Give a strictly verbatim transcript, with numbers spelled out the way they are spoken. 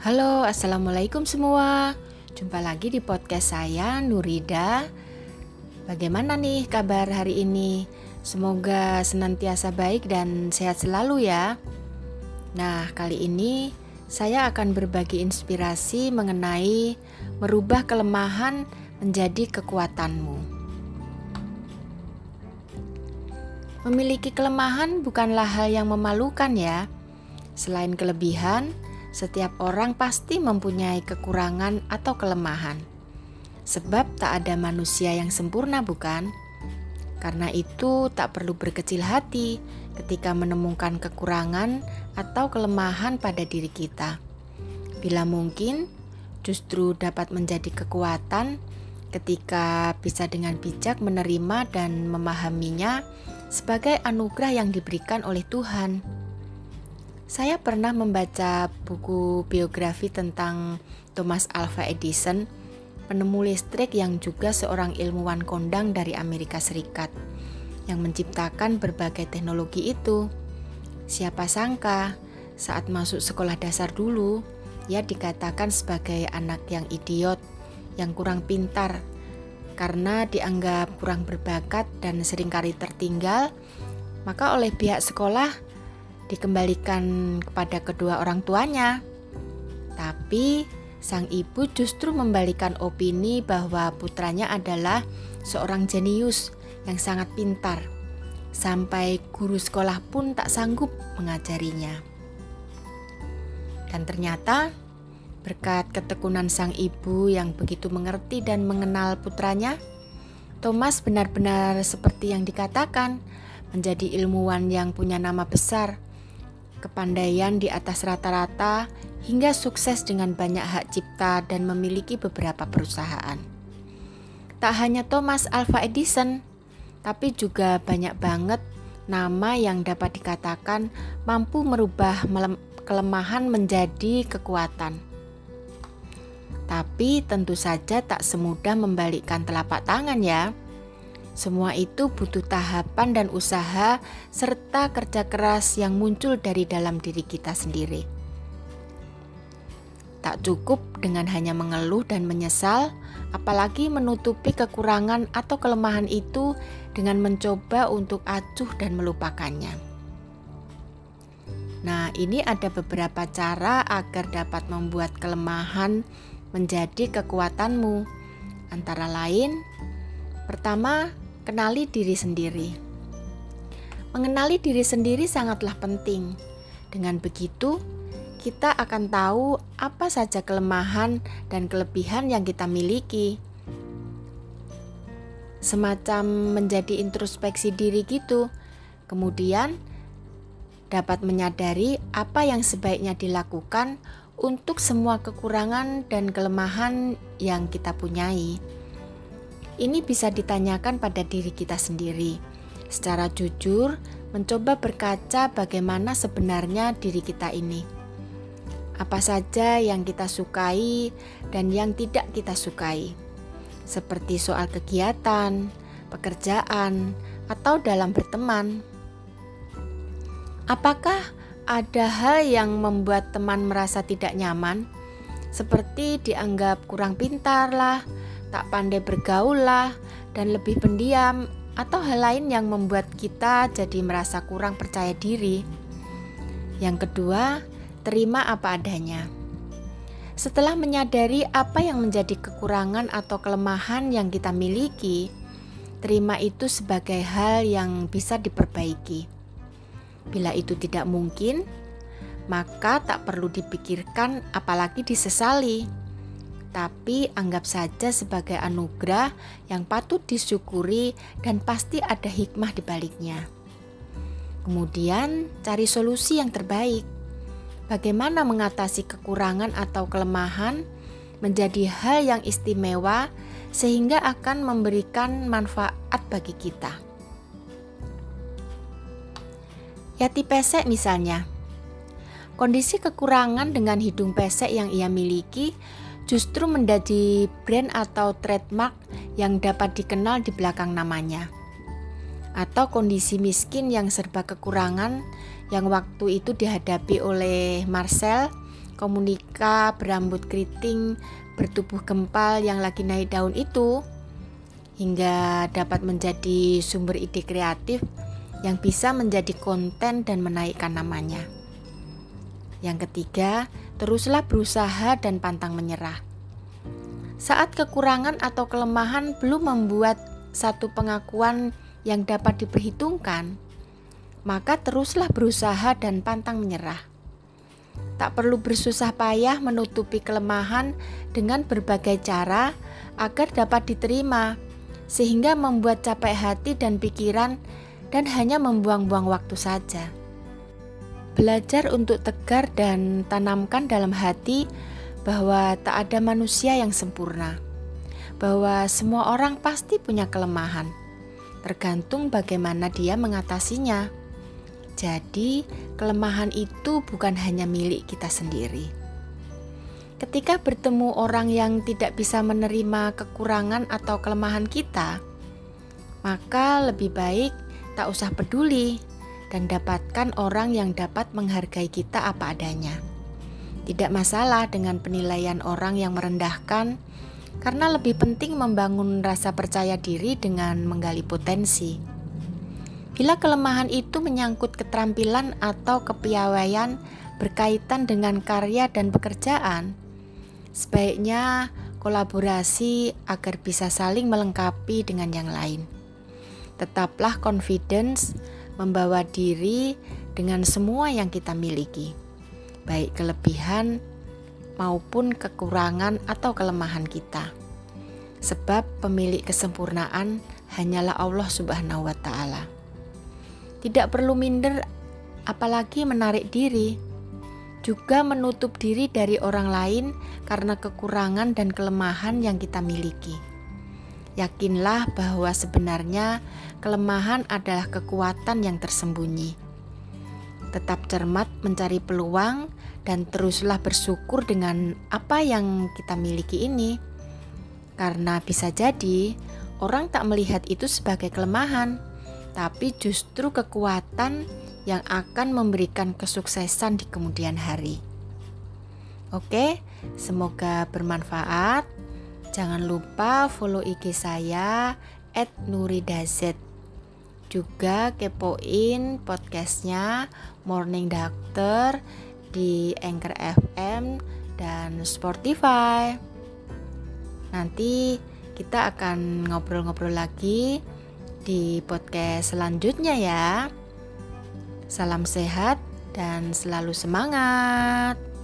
Halo, assalamualaikum semua. Jumpa lagi di podcast saya, Nurida. Bagaimana nih kabar hari ini? Semoga senantiasa baik dan sehat selalu ya. Nah, kali ini saya akan berbagi inspirasi mengenai merubah kelemahan menjadi kekuatanmu. Memiliki kelemahan bukanlah hal yang memalukan ya. Selain kelebihan, setiap orang pasti mempunyai kekurangan atau kelemahan. Sebab tak ada manusia yang sempurna, bukan? Karena itu tak perlu berkecil hati ketika menemukan kekurangan atau kelemahan pada diri kita. Bila mungkin, justru dapat menjadi kekuatan ketika bisa dengan bijak menerima dan memahaminya sebagai anugerah yang diberikan oleh Tuhan. Saya pernah membaca buku biografi tentang Thomas Alva Edison, penemu listrik yang juga seorang ilmuwan kondang dari Amerika Serikat, yang menciptakan berbagai teknologi itu. Siapa sangka, saat masuk sekolah dasar dulu, ia dikatakan sebagai anak yang idiot, yang kurang pintar, karena dianggap kurang berbakat dan seringkali tertinggal, maka oleh pihak sekolah dikembalikan kepada kedua orang tuanya. Tapi sang ibu justru membalikan opini bahwa putranya adalah seorang jenius yang sangat pintar. Sampai guru sekolah pun tak sanggup mengajarinya. Dan ternyata berkat ketekunan sang ibu yang begitu mengerti dan mengenal putranya, Thomas benar-benar seperti yang dikatakan, menjadi ilmuwan yang punya nama besar, kepandaian di atas rata-rata, hingga sukses dengan banyak hak cipta dan memiliki beberapa perusahaan. Tak hanya Thomas Alva Edison, tapi juga banyak banget nama yang dapat dikatakan mampu merubah kelemahan menjadi kekuatan. Tapi tentu saja tak semudah membalikkan telapak tangan ya. Semua itu butuh tahapan dan usaha serta kerja keras yang muncul dari dalam diri kita sendiri. Tak cukup dengan hanya mengeluh dan menyesal, apalagi menutupi kekurangan atau kelemahan itu dengan mencoba untuk acuh dan melupakannya. Nah, ini ada beberapa cara agar dapat membuat kelemahan menjadi kekuatanmu. Antara lain, pertama, kenali diri sendiri. Mengenali diri sendiri sangatlah penting. Dengan begitu, kita akan tahu apa saja kelemahan dan kelebihan yang kita miliki. Semacam menjadi introspeksi diri gitu. Kemudian, dapat menyadari apa yang sebaiknya dilakukan untuk semua kekurangan dan kelemahan yang kita punyai. Ini bisa ditanyakan pada diri kita sendiri. Secara jujur, mencoba berkaca bagaimana sebenarnya diri kita ini. Apa saja yang kita sukai dan yang tidak kita sukai. Seperti soal kegiatan, pekerjaan, atau dalam berteman. Apakah ada hal yang membuat teman merasa tidak nyaman? Seperti dianggap kurang pintar lah, tak pandai bergaul lah, dan lebih pendiam, atau hal lain yang membuat kita jadi merasa kurang percaya diri. Yang kedua, terima apa adanya. Setelah menyadari apa yang menjadi kekurangan atau kelemahan yang kita miliki, terima itu sebagai hal yang bisa diperbaiki. Bila itu tidak mungkin, maka tak perlu dipikirkan apalagi disesali. Tapi anggap saja sebagai anugerah yang patut disyukuri dan pasti ada hikmah di baliknya. Kemudian cari solusi yang terbaik. Bagaimana mengatasi kekurangan atau kelemahan menjadi hal yang istimewa sehingga akan memberikan manfaat bagi kita. Yati pesek misalnya. Kondisi kekurangan dengan hidung pesek yang ia miliki justru menjadi brand atau trademark yang dapat dikenal di belakang namanya. Atau kondisi miskin yang serba kekurangan yang waktu itu dihadapi oleh Marcel, komunika berambut keriting, bertubuh gempal yang lagi naik daun itu, hingga dapat menjadi sumber ide kreatif yang bisa menjadi konten dan menaikkan namanya. Yang ketiga, teruslah berusaha dan pantang menyerah. Saat kekurangan atau kelemahan belum membuat satu pengakuan yang dapat diperhitungkan, maka teruslah berusaha dan pantang menyerah. Tak perlu bersusah payah menutupi kelemahan dengan berbagai cara agar dapat diterima, sehingga membuat capek hati dan pikiran dan hanya membuang-buang waktu saja. Belajar untuk tegar dan tanamkan dalam hati bahwa tak ada manusia yang sempurna, bahwa semua orang pasti punya kelemahan, tergantung bagaimana dia mengatasinya. Jadi, kelemahan itu bukan hanya milik kita sendiri. Ketika bertemu orang yang tidak bisa menerima kekurangan atau kelemahan kita, maka lebih baik tak usah peduli dan dapatkan orang yang dapat menghargai kita apa adanya. Tidak masalah dengan penilaian orang yang merendahkan, karena lebih penting membangun rasa percaya diri dengan menggali potensi. Bila kelemahan itu menyangkut keterampilan atau kepiawaian berkaitan dengan karya dan pekerjaan, sebaiknya kolaborasi agar bisa saling melengkapi dengan yang lain. Tetaplah confidence, membawa diri dengan semua yang kita miliki, baik kelebihan maupun kekurangan atau kelemahan kita. Sebab pemilik kesempurnaan hanyalah Allah Subhanahu wa Ta'ala. Tidak perlu minder, apalagi menarik diri, juga menutup diri dari orang lain karena kekurangan dan kelemahan yang kita miliki. Yakinlah bahwa sebenarnya kelemahan adalah kekuatan yang tersembunyi. Tetap cermat mencari peluang dan teruslah bersyukur dengan apa yang kita miliki ini. Karena bisa jadi orang tak melihat itu sebagai kelemahan, tapi justru kekuatan yang akan memberikan kesuksesan di kemudian hari. Oke, semoga bermanfaat. Jangan lupa follow I G saya et nuridaz. Juga kepoin podcastnya Morning Doctor di Anchor F M dan Spotify. Nanti kita akan ngobrol-ngobrol lagi di podcast selanjutnya ya. Salam sehat dan selalu semangat.